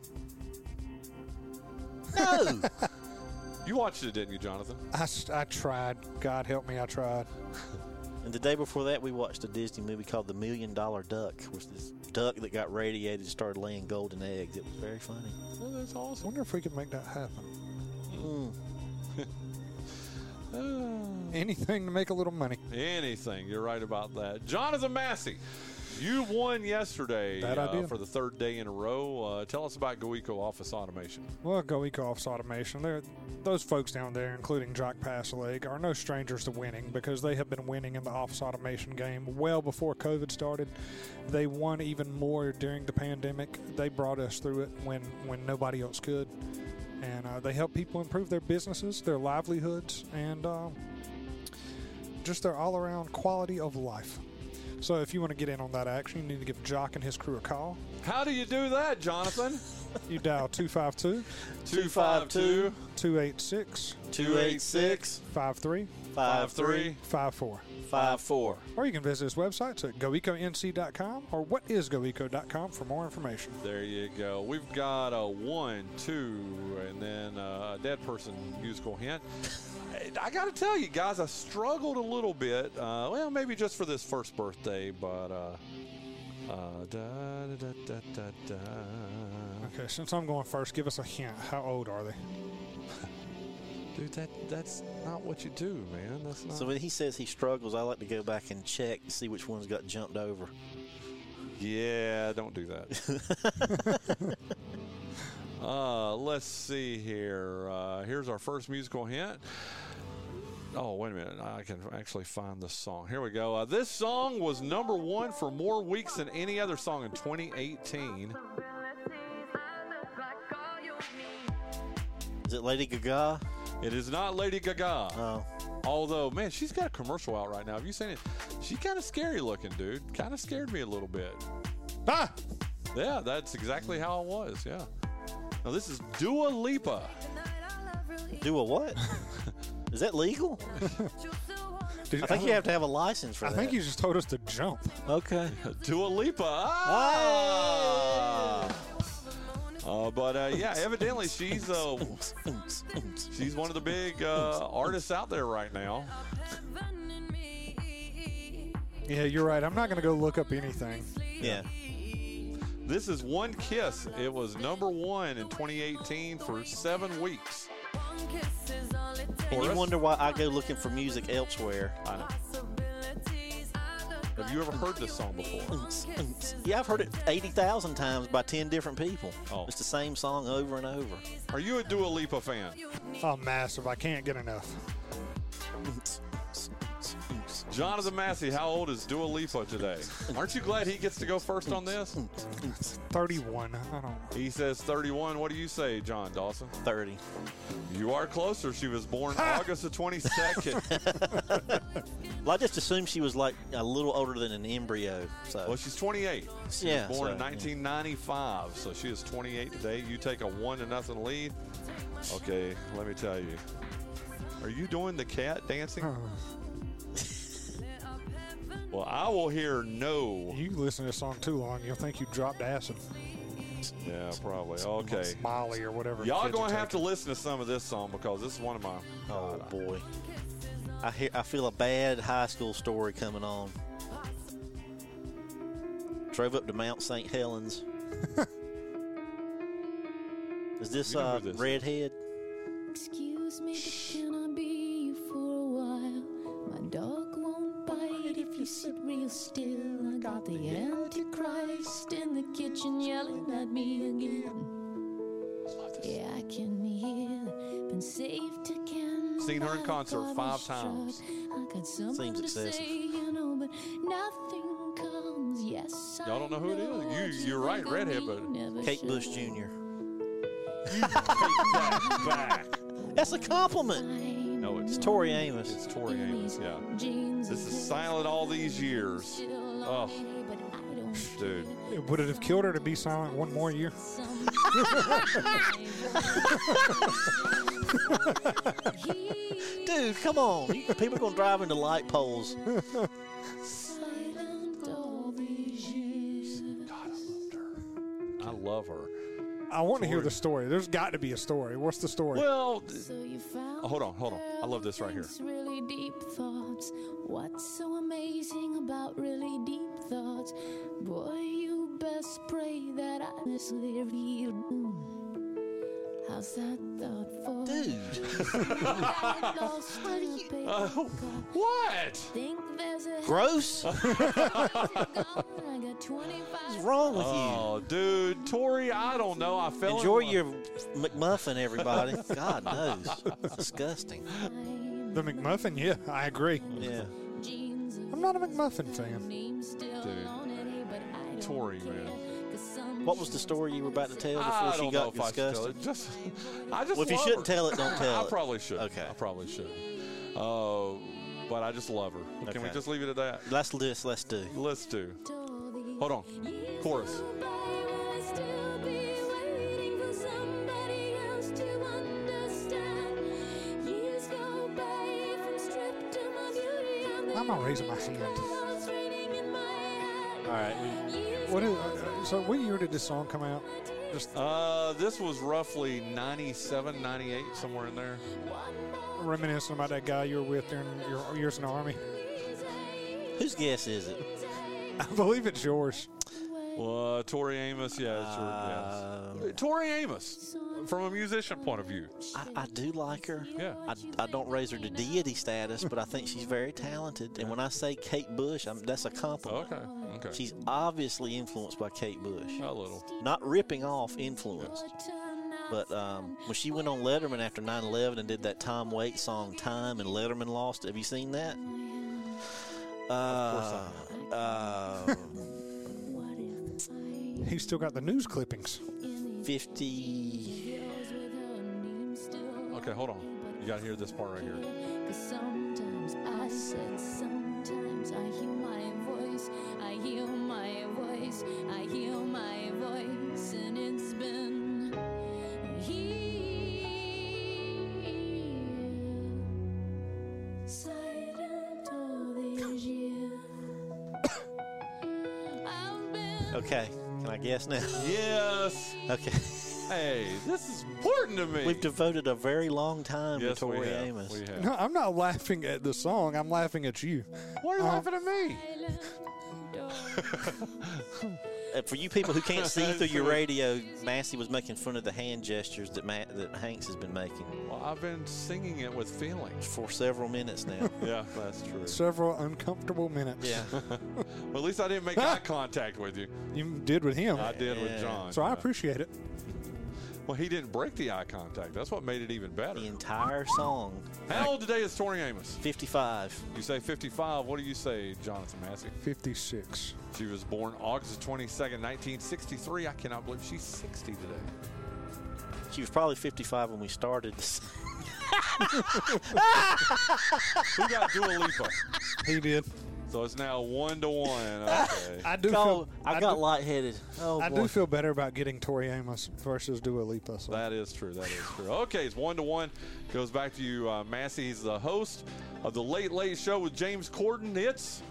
No. You watched it, didn't you, Jonathan? I tried. God help me, I tried. And the day before that, we watched a Disney movie called The $1,000,000 Duck, which was this duck that got radiated and started laying golden eggs. It was very funny. Well, that's awesome. I wonder if we could make that happen. Anything to make a little money. Anything. You're right about that. Jonathan Massey, you won yesterday for the third day in a row. Tell us about Goeco Office Automation. Well, Goeco Office Automation, those folks down there, including Jock Passaleg, are no strangers to winning because they have been winning in the office automation game well before COVID started. They won even more during the pandemic. They brought us through it when nobody else could. And they help people improve their businesses, their livelihoods, and just their all-around quality of life. So if you want to get in on that action, you need to give Jock and his crew a call. How do you do that, Jonathan? You dial 252-286-5354. Or you can visit his website at goeconc.com or whatisgoeco.com for more information. There you go. We've got a 1, 2, and then a dead person musical hint. I got to tell you guys, I struggled a little bit. Well, maybe just for this first birthday, but okay, since I'm going first, give us a hint. How old are they? Dude, that's not what you do, man. That's not. So when he says he struggles, I like to go back and check and see which one's got jumped over. Yeah, don't do that. Let's see here. Here's our first musical hint. Oh, wait a minute. I can actually find the song. Here we go. This song was number one for more weeks than any other song in 2018. Is it Lady Gaga? It is not Lady Gaga. Oh. Although, man, she's got a commercial out right now. Have you seen it? She's kind of scary looking, dude. Kind of scared me a little bit. Ah! Yeah, that's exactly how it was, yeah. Now, this is Dua Lipa. Do a what? Is that legal? I think you have to have a license for that. I think you just told us to jump. Okay. Dua Lipa. Ah! But yeah, evidently she's one of the big artists out there right now. Yeah, you're right. I'm not going to go look up anything. Yeah. This is One Kiss. It was number one in 2018 for 7 weeks. And you wonder why I go looking for music elsewhere. I know. Have you ever heard this song before? Yeah, I've heard it 80,000 times by 10 different people. Oh. It's the same song over and over. Are you a Dua Lipa fan? Oh, massive. I can't get enough. Jonathan Massey, how old is Dua Lipa today? Aren't you glad he gets to go first on this? 31. I don't know. He says 31. What do you say, John Dawson? 30. You are closer. She was born August the 22nd. Well, I just assumed she was like a little older than an embryo. So. Well, she's 28. She was born in 1995, so she is 28 today. You take a 1-0 lead. Okay, let me tell you. Are you doing the cat dancing? Well, I will hear no. You listen to this song too long, you'll think you dropped acid. Yeah, probably. Okay. Molly or whatever. Y'all going to have to listen to some of this song because this is one of my. Oh, boy. I feel a bad high school story coming on. Drove up to Mount St. Helens. Is this, this Redhead? Excuse me, can I be you for a while? My dog won't bite if you sit real still. I got the Antichrist in the kitchen yelling at me again. Yeah, I can hear. Been saved again. Seen her in concert 5 times. Seems excessive. Y'all don't know who it is. You're right, Redhead, but Kate Bush Jr. Back. That's a compliment. No, it's Tori Amos. It's Tori Amos, yeah. This is Silent All These Years. Oh, dude. Would it have killed her to be silent one more year? Dude, come on. People are going to drive into light poles. Silent all these years. God, I loved her. I love her. I want to hear the story. There's got to be a story. What's the story? Well, hold on. I love this right here. Really deep thoughts. What's so amazing about really deep thoughts? Boy, you best pray that I mislead you. How's that thought for? Dude. What? Gross. What's wrong with you? Oh, dude. Tori, I don't know. I fell. Enjoy your McMuffin, everybody. God knows. Disgusting. The McMuffin, yeah, I agree. Yeah. I'm not a McMuffin fan. Dude. Tori, man. What was the story you were about to tell before she got disgusted? Well, if you shouldn't tell it, don't tell it. I probably should. Okay. I probably should. But I just love her. Okay. Can we just leave it at that? Let's do. Hold on. Chorus. I'm not raising my hand. All right. So what year did this song come out? This was roughly 97, 98, somewhere in there. Reminiscing about that guy you were with during your years in the Army. Whose guess is it? I believe it's yours. Well, Tori Amos, yeah. Yes. Tori Amos, from a musician point of view. I do like her. Yeah. I don't raise her to deity status, but I think she's very talented. And when I say Kate Bush, that's a compliment. Okay. She's obviously influenced by Kate Bush. A little. Not ripping off influence. Yes. But when she went on Letterman after 9/11 and did that Tom Waits song, Time, and Letterman lost. Have you seen that? Of course I He's still got the news clippings. 50. Okay, hold on. You got to hear this part right here. Sometimes I hear my voice. I hear my voice. I hear my voice. And it's been he. Okay. Can I guess now? Yes. Okay. Hey, this is important to me. We've devoted a very long time to Tori Amos. We have. No, I'm not laughing at the song. I'm laughing at you. Why are you laughing at me? For you people who can't see through your radio, Massey was making fun of the hand gestures that Hanks has been making. Well, I've been singing it with feelings for several minutes now. Yeah, that's true. Several uncomfortable minutes. Yeah. Well, at least I didn't make eye contact with you. You did with him. I did with John. So I appreciate it. Well, he didn't break the eye contact. That's what made it even better. The entire song. How old today is Tori Amos? 55. You say 55. What do you say, Jonathan Massey? 56. She was born August 22nd, 1963. I cannot believe she's 60 today. She was probably 55 when we started. Who got Dua Lipa? He did. So it's now 1-1. Okay. I got lightheaded. Oh, I do feel better about getting Tori Amos versus Dua Lipa. So. That is true. That is true. Okay, it's 1-1. Goes back to you, Massey. He's the host of the Late Late Show with James Corden. It's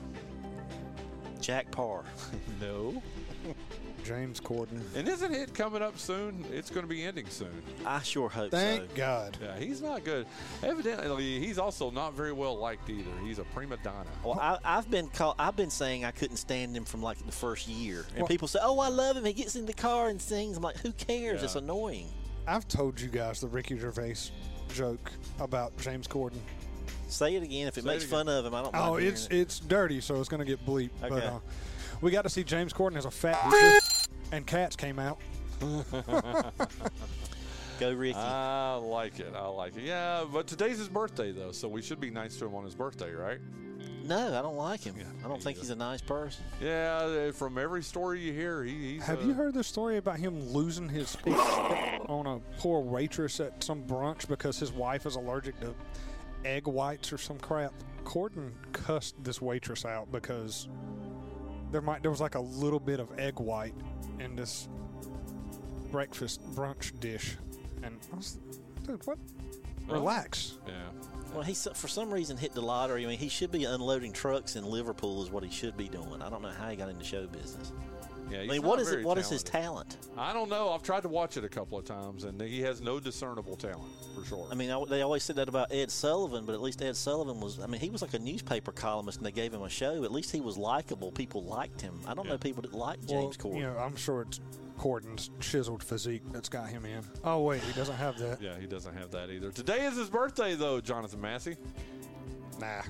Jack Parr. No. James Corden. And isn't it coming up soon? It's going to be ending soon. I sure hope so. Thank God. Yeah, he's not good. Evidently, he's also not very well liked either. He's a prima donna. Well, I've been saying I couldn't stand him from like the first year. And people say, oh, I love him. He gets in the car and sings. I'm like, who cares? Yeah. It's annoying. I've told you guys the Ricky Gervais joke about James Corden. Say it again. If it makes fun of him, I don't mind. Oh, it's dirty, so it's going to get bleeped. Okay. But, we got to see James Corden as a fat and cats came out. Go, Ricky. I like it. I like it. Yeah, but today's his birthday, though, so we should be nice to him on his birthday, right? No, I don't like him. Yeah, I don't think he's a nice person. Yeah, from every story you hear, he's Have you heard the story about him losing his speech on a poor waitress at some brunch because his wife is allergic to egg whites or some crap? Corden cussed this waitress out because... There was like a little bit of egg white in this breakfast brunch dish, and I was, dude, what? Relax. Yeah. Well, he for some reason hit the lottery. I mean, he should be unloading trucks in Liverpool is what he should be doing. I don't know how he got into show business. Yeah, he's what is it? What is his talent? I don't know. I've tried to watch it a couple of times, and he has no discernible talent for sure. I mean, they always said that about Ed Sullivan, but at least Ed Sullivan was. I mean, he was like a newspaper columnist, and they gave him a show. At least he was likable. People liked him. I don't know people that liked James Corden. Yeah, I'm sure it's Corden's chiseled physique that's got him in. Oh wait, he doesn't have that. Yeah, he doesn't have that either. Today is his birthday, though, Jonathan Massey. Nah,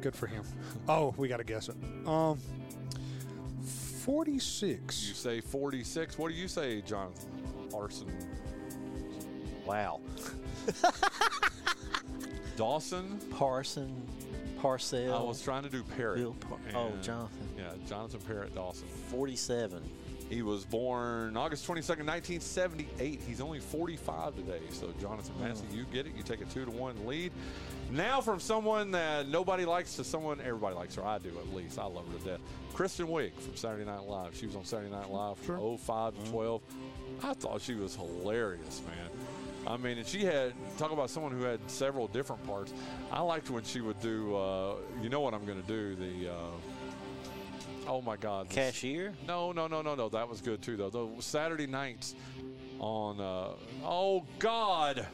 good for him. Oh, we got to guess it. 46. You say 46. What do you say, Jonathan? Arson. Wow. Dawson. Parcell. I was trying to do Parrott. Jonathan. Yeah, Jonathan Parrott Dawson. 47. He was born August 22nd, 1978. He's only 45 today. So, Jonathan Massey, you get it. You take a 2-1 lead. Now from someone that nobody likes to someone everybody likes, or I do at least. I love her to death. Kristen Wiig from Saturday Night Live. She was on Saturday Night Live from 05 to 12. I thought she was hilarious, man. I mean, and she had, talk about someone who had several different parts. I liked when she would do, you know what I'm going to do, the... oh, my God. Cashier? No. That was good, too, though. The Saturday nights on, oh, God.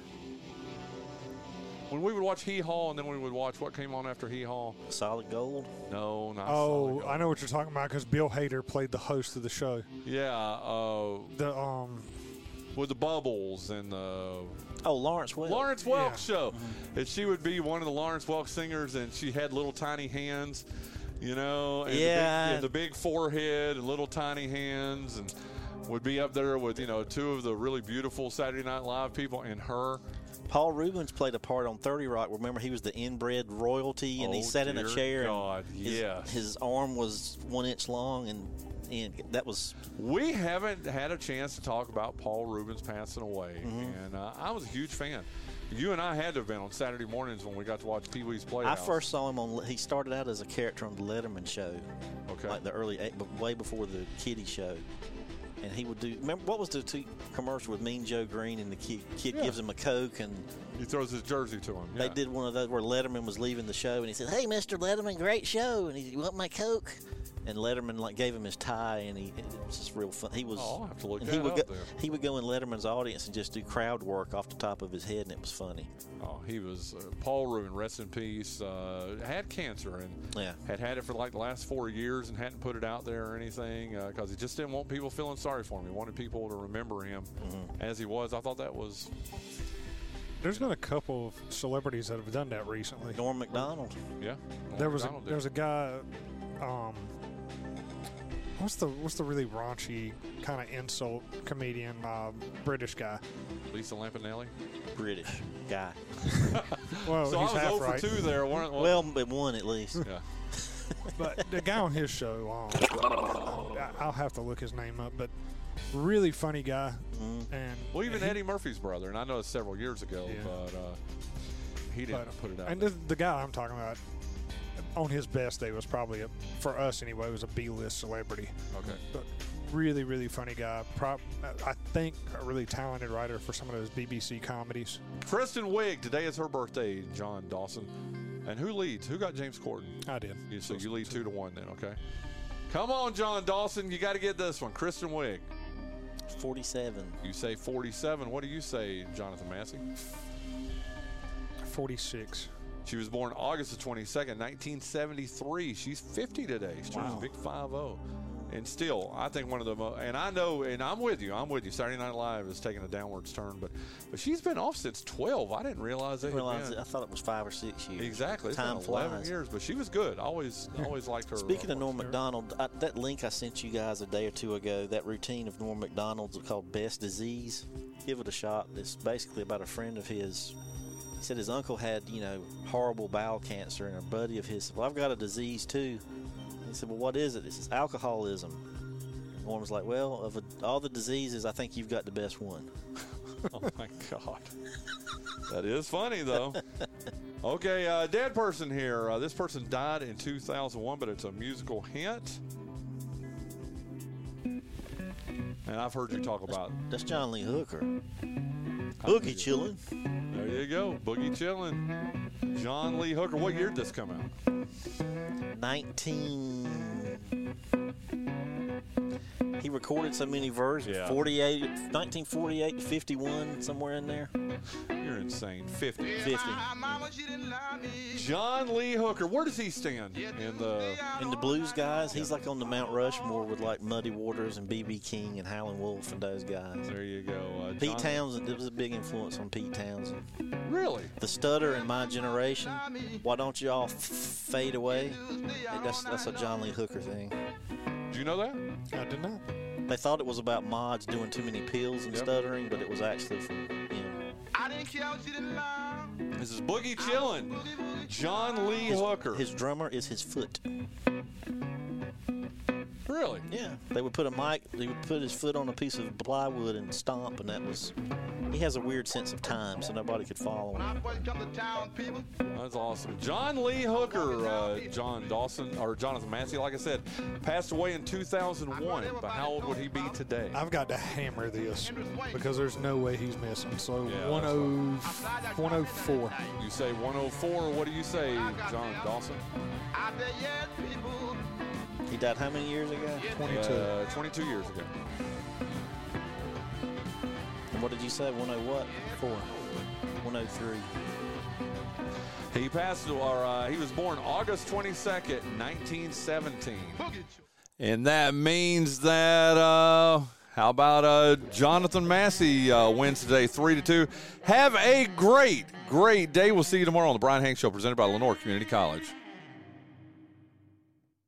When we would watch Hee Haw, and then we would watch what came on after Hee Haw. Solid Gold? No, not Solid Gold. Oh, I know what you're talking about because Bill Hader played the host of the show. Yeah. With the bubbles and the... Oh, Lawrence Welk. Lawrence Welk show. Mm-hmm. And she would be one of the Lawrence Welk singers, and she had little tiny hands. You know, and the big forehead and little tiny hands, and would be up there with, you know, two of the really beautiful Saturday Night Live people and her. Paul Reubens played a part on 30 Rock. Remember, he was the inbred royalty, and he sat in a chair. God, and his arm was 1 inch long, and that was. We haven't had a chance to talk about Paul Reubens passing away, and I was a huge fan. You and I had to have been on Saturday mornings when we got to watch Pee Wee's Playhouse. I first saw him on. He started out as a character on the Letterman show, like the early, way before the Kiddie show. And he would do. Remember what was the commercial with Mean Joe Green and the kid gives him a Coke and he throws his jersey to him. Yeah. They did one of those where Letterman was leaving the show and he said, "Hey, Mr. Letterman, great show," and he said, "You want my Coke?" and Letterman like gave him his tie, and it was just real fun. He was I'll have to look that up there. He would go in Letterman's audience and just do crowd work off the top of his head, and it was funny. Oh, he was Paul Reubens, rest in peace. Had cancer and had it for like the last 4 years and hadn't put it out there or anything because he just didn't want people feeling sorry for him. He wanted people to remember him as he was. I thought that was. There's been a couple of celebrities that have done that recently. Norm Macdonald. Yeah. There was a guy. What's the really raunchy kind of insult comedian, British guy? Lisa Lampanelli? British guy. Well, so he's I was half 0 for right. 2 there, weren't we? Well, one at least. Yeah. But the guy on his show, I'll have to look his name up, but really funny guy. Mm-hmm. And Eddie Murphy's brother, and I know it's several years ago, but he didn't put it out. And the guy I'm talking about, on his best day was probably, for us anyway, was a B-list celebrity. Okay. But really, really funny guy. I think a really talented writer for some of those BBC comedies. Kristen Wiig, today is her birthday, John Dawson. And who leads? Who got James Corden? I did. So you lead 2-1 then, okay? Come on, John Dawson. You got to get this one. Kristen Wiig. 47. You say 47. What do you say, Jonathan Massey? 46. She was born August the 22nd, 1973. She's 50 today. She turns big 5-0. And still, I think one of the most, and I know, and I'm with you. Saturday Night Live is taking a downwards turn, but she's been off since 12. I didn't realize that. I thought it was 5 or 6 years. Exactly. It's time been 11 flies. Years, but she was good. Always liked her. Speaking of Norm Macdonald, that link I sent you guys a day or two ago, that routine of Norm Macdonald's called Best Disease, give it a shot. It's basically about a friend of his. He said his uncle had, horrible bowel cancer, and a buddy of his said, well, I've got a disease too. He said, well, what is it? He says, alcoholism. Norm was like, well, of all the diseases, I think you've got the best one. Oh, my God. That is funny, though. Okay, dead person here. This person died in 2001, but it's a musical hint. And I've heard you talk about. That's John Lee Hooker. Boogie Chillin'. There you go. Boogie Chillin'. John Lee Hooker. What year did this come out? 19. He recorded so many versions. Yeah. 1948 to 51, somewhere in there. You're insane. 50. John Lee Hooker. Where does he stand in the blues guys? He's like on the Mount Rushmore with like Muddy Waters and B.B. King and Howlin' Wolf and those guys. There you go. Pete Townsend. There was a big influence on Pete Townsend. Really? The stutter in my generation. Why don't you all fade away? That's a John Lee Hooker thing. Do you know that? I did not. They thought it was about mods doing too many pills and stuttering, but it was actually from This is Boogie Chillin'. John Lee Hooker. His drummer is his foot. Really? Yeah. They would put his foot on a piece of plywood and stomp, and that was. He has a weird sense of time, so nobody could follow him. That's awesome. John Lee Hooker, John Dawson, or Jonathan Massey, like I said, passed away in 2001. But how old would he be today? I've got to hammer this because there's no way he's missing. So 104. You say 104. What do you say, John Dawson? He died how many years ago? 22. 22 years ago. What did you say? 103. He passed. He was born August 22nd, 1917. And that means that. How about Jonathan Massey wins today, 3-2. Have a great, great day. We'll see you tomorrow on the Brian Hanks Show, presented by Lenoir Community College.